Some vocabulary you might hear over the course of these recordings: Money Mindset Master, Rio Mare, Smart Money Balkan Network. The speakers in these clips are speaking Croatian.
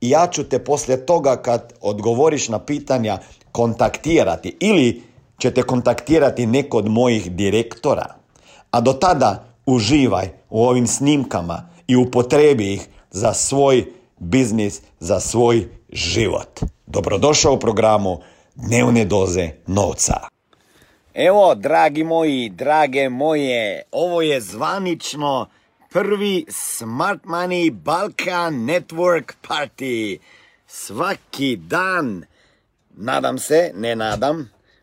i ja ću te poslije toga kad odgovoriš na pitanja kontaktirati ili će te kontaktirati neko od mojih direktora. A do tada uživaj u ovim snimkama i upotrebi ih za svoj biznis, za svoj život. Dobrodošao u programu Dnevne doze novca. Evo, dragi moji, drage moje, ovo je zvanično prvi Smart Money Balkan Network Party. Svaki dan,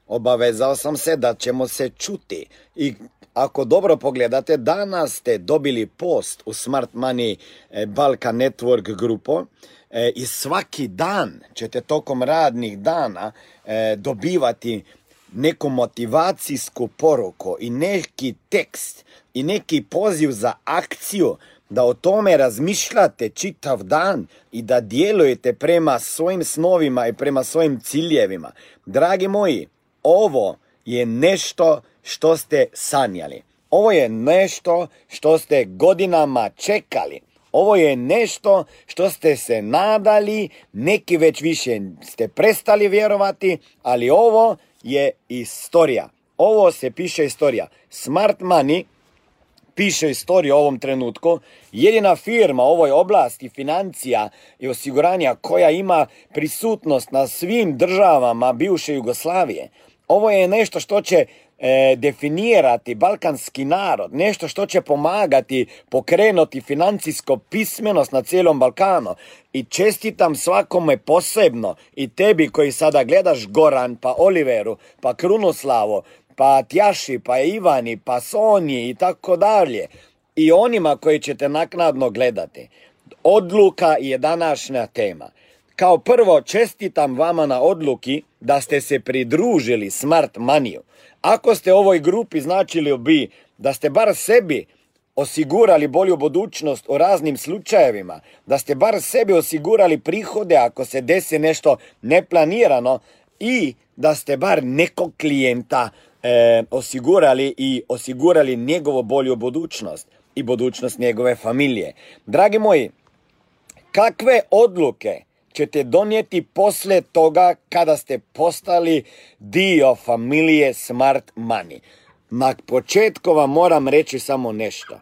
obavezao sam se da ćemo se čuti. I ako dobro pogledate, danas ste dobili post u Smart Money Balkan Network grupu. I svaki dan ćete tokom radnih dana dobivati neku motivacijsku poruku i neki tekst i neki poziv za akciju, da o tome razmišljate čitav dan i da djelujete prema svojim snovima i prema svojim ciljevima. Dragi moji, ovo je nešto što ste sanjali. Ovo je nešto što ste godinama čekali. Ovo je nešto što ste se nadali, neki već više ste prestali vjerovati, ali ovo je istorija. Ovo se piše istorija. Smart Money piše istoriju u ovom trenutku. Jedina firma u ovoj oblasti financija i osiguranja koja ima prisutnost na svim državama bivše Jugoslavije. Ovo je nešto što će definirati balkanski narod, nešto što će pomagati pokrenuti financijsku pismenost na cijelom Balkanu. I čestitam svakome posebno, i tebi koji sada gledaš, Goran, pa Oliveru, pa Krunoslavu, pa Tjaši, pa Ivani, pa Sonji i tako dalje, i onima koji ćete naknadno gledati. Odluka je današnja tema. Kao prvo, čestitam vama na odluki da ste se pridružili Smart Money-u. Ako ste ovoj grupi, značili bi da ste bar sebi osigurali bolju budućnost u raznim slučajevima, da ste bar sebi osigurali prihode ako se desi nešto neplanirano i da ste bar nekog klijenta osigurali i osigurali njegovu bolju budućnost i budućnost njegove familije. Dragi moji, kakve odluke ćete donijeti poslije toga kada ste postali dio familije Smart Money? Na početku vam moram reći samo nešto.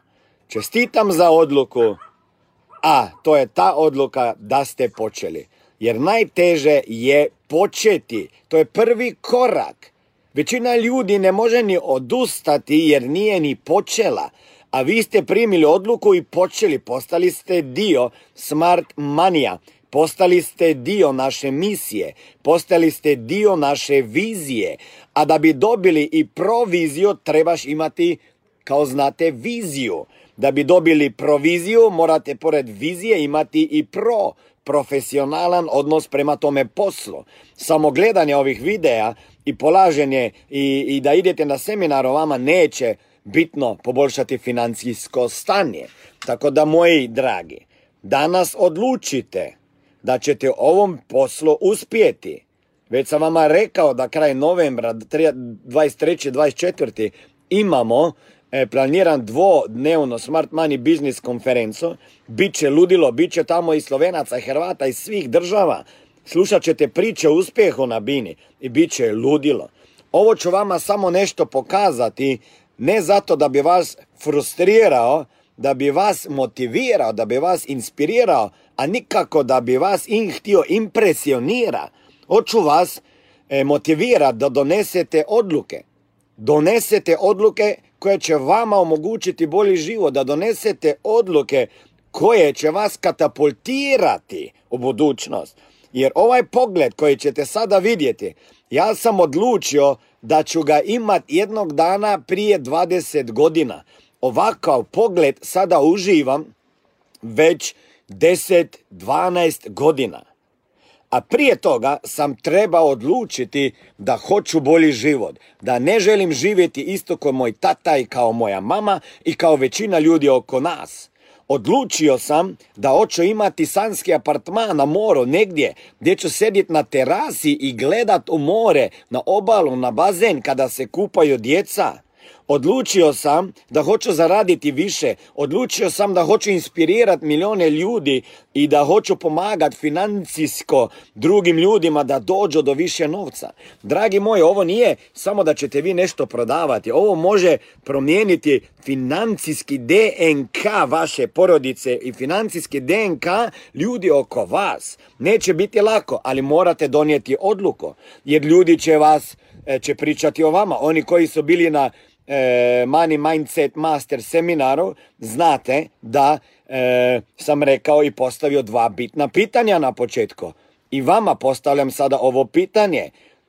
Čestitam za odluku, a to je ta odluka da ste počeli. Jer najteže je početi. To je prvi korak. Većina ljudi ne može ni odustati jer nije ni počela. A vi ste primili odluku i počeli. Postali ste dio Smart Money-a. Postali ste dio naše misije, postali ste dio naše vizije, a da bi dobili i proviziju trebaš imati, kao znate, viziju. Da bi dobili proviziju morate pored vizije imati i profesionalan odnos prema tome poslu. Samo gledanje ovih videa i polaženje i da idete na seminar o vama neće bitno poboljšati financijsko stanje. Tako da, moji dragi, danas odlučite da ćete u ovom poslu uspjeti. Već sam vama rekao da kraj novembra, 23. 24. imamo planiran dvodnevno Smart Money biznis konferencu. Biće ludilo, biće tamo i Slovenaca, i Hrvata, i svih država. Slušat ćete priče o uspjehu na bini i biće ludilo. Ovo ću vama samo nešto pokazati, ne zato da bi vas frustrirao, da bi vas motivirao, da bi vas inspirirao, a nikako da bi vas htio impresionira. Hoću vas motivirati da donesete odluke. Donesete odluke koje će vama omogućiti bolji život, da donesete odluke koje će vas katapultirati u budućnost. Jer ovaj pogled koji ćete sada vidjeti, ja sam odlučio da ću ga imati jednog dana prije 20 godina. Ovakav pogled sada uživam već 10-12 godina. A prije toga sam trebao odlučiti da hoću bolji život, da ne želim živjeti isto kao moj tata i kao moja mama i kao većina ljudi oko nas. Odlučio sam da hoću imati sanski apartman na moru negdje gdje ću sjediti na terasi i gledat u more, na obalu, na bazen kada se kupaju djeca. Odlučio sam da hoću zaraditi više, odlučio sam da hoću inspirirati milijone ljudi i da hoću pomagati financijsko drugim ljudima da dođu do više novca. Dragi moji, ovo nije samo da ćete vi nešto prodavati, ovo može promijeniti financijski DNK vaše porodice i financijski DNK ljudi oko vas. Neće biti lako, ali morate donijeti odluku, jer ljudi će pričati o vama. Oni koji su bili na Money Mindset Master seminaru, znate da sam rekao i postavio dva bitna pitanja na početku. I vama postavljam sada ovo pitanje.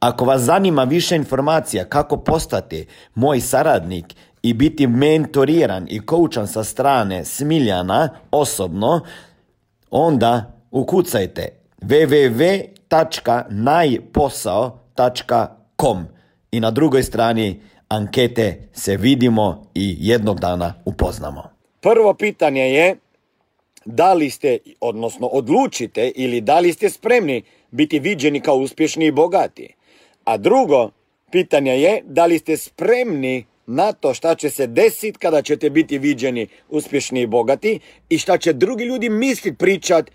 Ako vas zanima više informacija kako postati moj saradnik i biti mentoriran i koučan sa strane Smiljana osobno, onda ukucajte www.najposao.com i na drugoj strani ankete se vidimo i jednog dana upoznamo. Prvo pitanje je da li ste, odnosno odlučite ili da li ste spremni biti viđeni kao uspješni i bogati. A drugo pitanje je da li ste spremni na to šta će se desiti kada ćete biti viđeni uspješni i bogati i šta će drugi ljudi misliti, pričati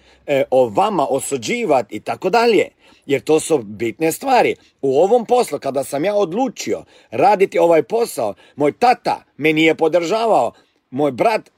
o vama, osuđivati i tako dalje. Jer to su bitne stvari. U ovom poslu, kada sam ja odlučio raditi ovaj posao, moj tata me nije podržavao, moj brat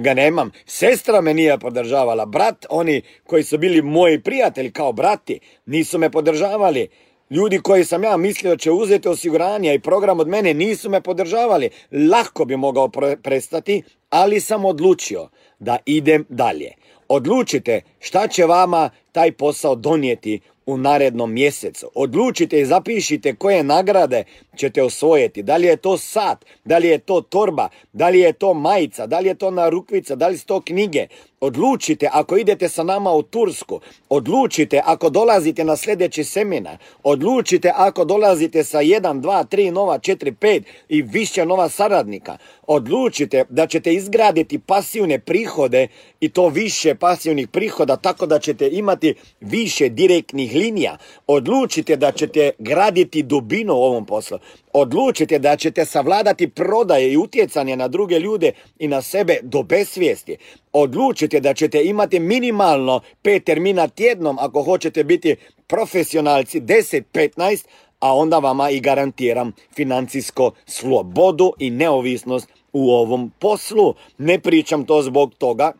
ga nemam, sestra me nije podržavala, brat, oni koji su bili moji prijatelji kao brati, nisu me podržavali. Ljudi koji sam ja mislio će uzeti osiguranje i program od mene nisu me podržavali. Lako bi mogao prestati, ali sam odlučio da idem dalje. Odlučite šta će vama taj posao donijeti u narednom mjesecu. Odlučite i zapišite koje nagrade ćete osvojiti. Da li je to sat, da li je to torba, da li je to majica, da li je to narukvica, da li su to knjige. Odlučite ako idete sa nama u Tursku. Odlučite ako dolazite na sljedeći seminar. Odlučite ako dolazite sa 1, 2, 3, nova 4, 5 i više nova saradnika. Odlučite da ćete izgraditi pasivne prihode i to više pasivnih prihoda tako da ćete imati više direktnih linija. Odlučite da ćete graditi dubinu u ovom poslu. Odlučite da ćete savladati prodaje i utjecanje na druge ljude i na sebe do besvijesti. Odlučite da ćete imati minimalno 5 termina tjednom ako hoćete biti profesionalci 10-15, a onda vama i garantiram financijsku slobodu i neovisnost u ovom poslu. Ne pričam to zbog toga,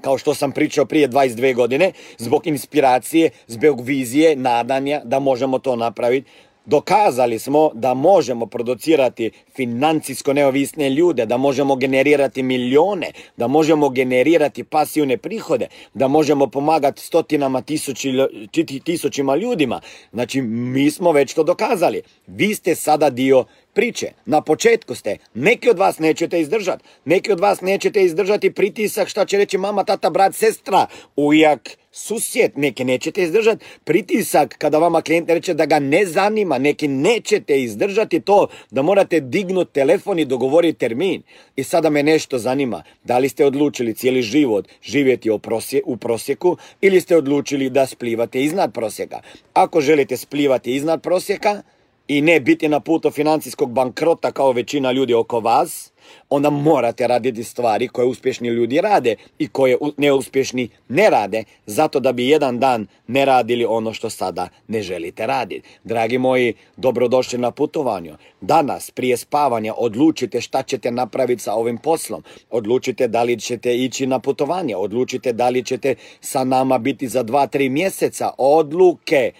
kao što sam pričao prije 22 godine, zbog inspiracije, zbog vizije, nadanja da možemo to napraviti. Dokazali smo da možemo producirati financijsko neovisne ljude, da možemo generirati milijone, da možemo generirati pasivne prihode, da možemo pomagati stotinama tisućima ljudima. Znači, mi smo već to dokazali. Vi ste sada dio priče. Na početku ste. Neki od vas nećete izdržati. Neki od vas nećete izdržati pritisak šta će reći mama, tata, brat, sestra, ujak, susjed, neki nećete izdržati, pritisak kada vama klijent reče da ga ne zanima, neki nećete izdržati to da morate dignuti telefon i dogovoriti termin. I sada me nešto zanima, da li ste odlučili cijeli život živjeti u prosjeku ili ste odlučili da splivate iznad prosjeka? Ako želite splivati iznad prosjeka i ne biti na putu financijskog bankrota kao većina ljudi oko vas, onda morate raditi stvari koje uspješni ljudi rade i koje neuspješni ne rade, zato da bi jedan dan ne radili ono što sada ne želite raditi. Dragi moji, dobrodošli na putovanju. Danas, prije spavanja, odlučite šta ćete napraviti sa ovim poslom. Odlučite da li ćete ići na putovanje. Odlučite da li ćete sa nama biti za 2-3 mjeseca. Odluke,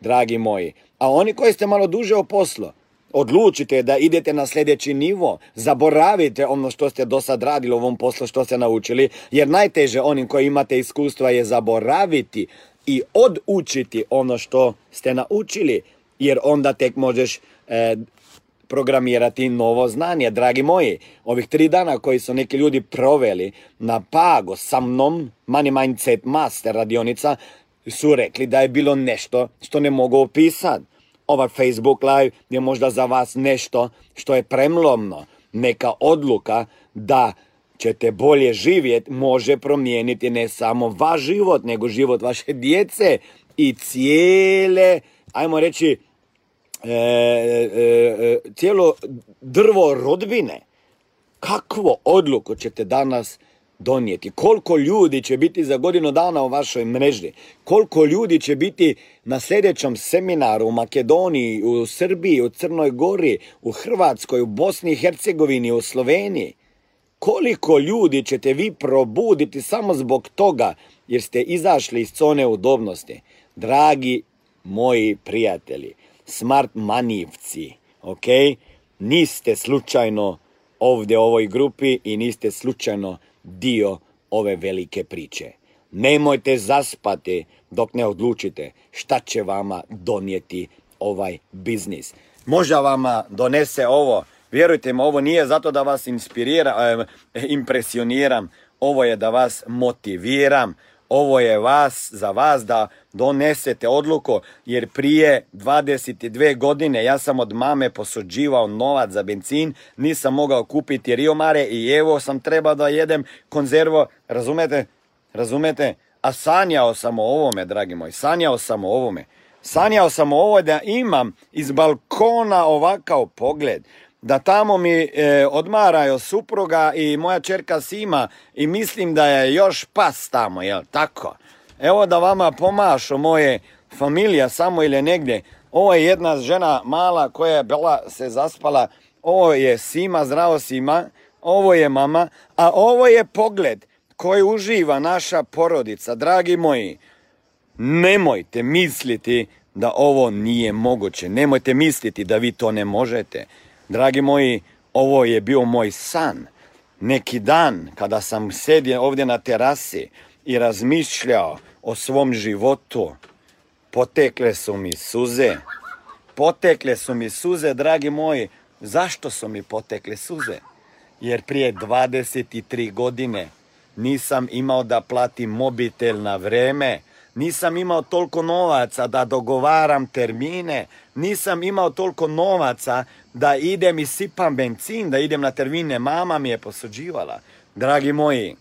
dragi moji. A oni koji ste malo duže o poslu, odlučite da idete na sljedeći nivo. Zaboravite ono što ste do sad radili u ovom poslu, što ste naučili, jer najteže onim koji imate iskustva je zaboraviti i odučiti ono što ste naučili, jer onda tek možeš programirati novo znanje. Dragi moji, ovih 3 dana koji su neki ljudi proveli na Pago sa mnom, Money Mindset Master radionica, su rekli da je bilo nešto što ne mogu opisati. Ovaj Facebook live je možda za vas nešto što je prelomno. Neka odluka da ćete bolje živjeti može promijeniti ne samo vaš život, nego život vaše djece i cijele, ajmo reći, cijelo drvo rodbine. Kakvu odluku ćete danas donijeti? Koliko ljudi će biti za godinu dana u vašoj mreži? Koliko ljudi će biti na sljedećem seminaru u Makedoniji, u Srbiji, u Crnoj Gori, u Hrvatskoj, u Bosni i Hercegovini, u Sloveniji? Koliko ljudi ćete vi probuditi samo zbog toga jer ste izašli iz zone udobnosti? Dragi moji prijatelji, smart manijevci, ok? Niste slučajno ovdje u ovoj grupi i niste slučajno dio ove velike priče. Nemojte zaspati dok ne odlučite šta će vama donijeti ovaj biznis. Možda vama donese ovo. Vjerujte mi, ovo nije zato da vas impresioniram. Ovo je da vas motiviram. Ovo je za vas da donesete odluku, jer prije 22 godine ja sam od mame posuđivao novac za benzin, nisam mogao kupiti Rio Mare i evo sam trebao da jedem konzervo, razumete? A sanjao sam o ovome, dragi moji, sanjao sam o ovome. Sanjao sam o ovome da imam iz balkona ovakav pogled, da tamo mi odmaraju supruga i moja čerka Sima i mislim da je još pas tamo, jel tako? Evo da vama pomašu moje familija samo ili negdje. Ovo je jedna žena mala koja je bila se zaspala. Ovo je Sima, zdravo Sima. Ovo je mama. A ovo je pogled koji uživa naša porodica. Dragi moji, nemojte misliti da ovo nije moguće. Nemojte misliti da vi to ne možete. Dragi moji, ovo je bio moj san. Neki dan kada sam sedio ovdje na terasi i razmišljao o svom životu, potekle su mi suze, dragi moji. Zašto su mi potekle suze? Jer prije 23 godine nisam imao da platim mobitel na vrijeme, nisam imao toliko novaca da dogovaram termine, nisam imao toliko novaca da idem i sipam benzin, da idem na termine, mama mi je posuđivala. Dragi moji,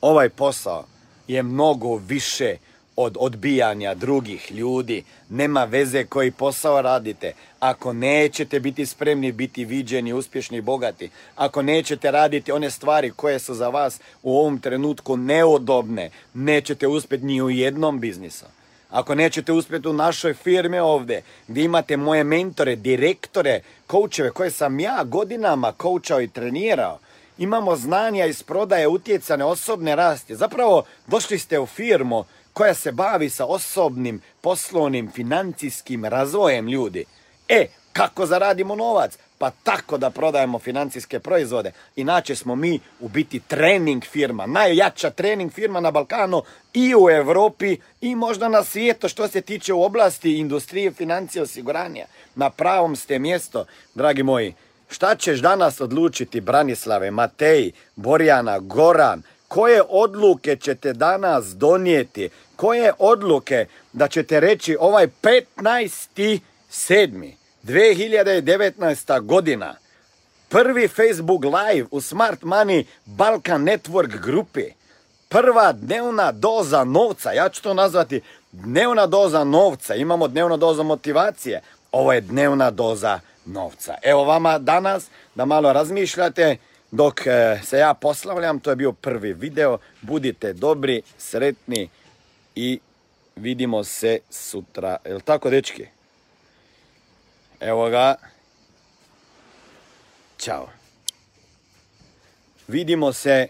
ovaj posao je mnogo više od odbijanja drugih ljudi. Nema veze koji posao radite. Ako nećete biti spremni biti viđeni, uspješni, bogati, ako nećete raditi one stvari koje su za vas u ovom trenutku neudobne, nećete uspjeti ni u jednom biznisu. Ako nećete uspjeti u našoj firmi ovdje, gdje imate moje mentore, direktore, koučeve koje sam ja godinama koučao i trenirao, imamo znanja iz prodaje, utjecane, osobne rasti. Zapravo, došli ste u firmu koja se bavi sa osobnim, poslovnim, financijskim razvojem ljudi. Kako zaradimo novac? Pa tako da prodajemo financijske proizvode. Inače smo mi u biti trening firma. Najjača trening firma na Balkanu i u Europi i možda na svijetu što se tiče u oblasti industrije, financije, osiguranja. Na pravom ste mjesto, dragi moji. Šta ćeš danas odlučiti, Branislave, Matej, Borjana, Goran, Koje odluke ćete danas donijeti? Koje odluke da ćete reći ovaj 15.7.2019. godina? Prvi Facebook live u Smart Money Balkan Network grupi. Prva dnevna doza novca. Ja ću to nazvati dnevna doza novca. Imamo dnevna doza motivacije. Ovo je dnevna doza novca. Evo vama danas da malo razmišljate dok se ja poslavljam. To je bio prvi video. Budite dobri, sretni i vidimo se sutra. Jel tako, dečki? Evo ga. Ćao. Vidimo se.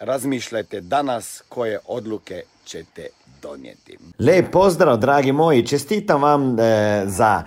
Razmišljajte danas koje odluke ćete donijeti. Lijep pozdrav, dragi moji. Čestitam vam za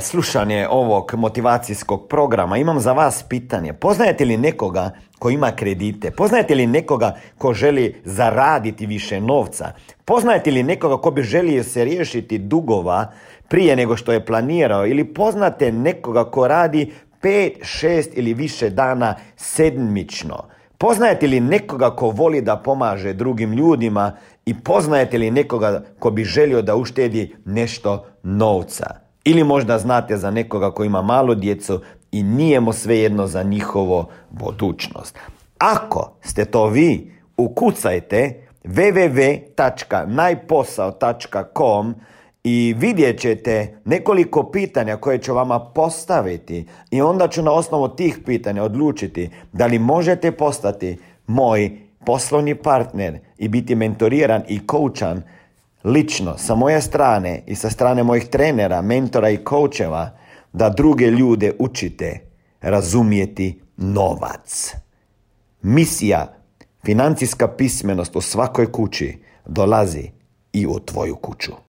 slušanje ovog motivacijskog programa. Imam za vas pitanje. Poznajete li nekoga ko ima kredite? Poznajete li nekoga ko želi zaraditi više novca? Poznajete li nekoga ko bi želio se riješiti dugova prije nego što je planirao? Ili poznate nekoga ko radi 5, 6 ili više dana sedmično? Poznajete li nekoga ko voli da pomaže drugim ljudima i poznajete li nekoga ko bi želio da uštedi nešto novca? Ili možda znate za nekoga ko ima malu djecu i nije mu svejedno za njihovu budućnost. Ako ste to vi, ukucajte www.najposao.com i vidjet ćete nekoliko pitanja koje ću vama postaviti i onda ću na osnovu tih pitanja odlučiti da li možete postati moj poslovni partner i biti mentoriran i koučan lično sa moje strane i sa strane mojih trenera, mentora i koučeva da druge ljude učite razumjeti novac. Misija financijska pismenost u svakoj kući dolazi i u tvoju kuću.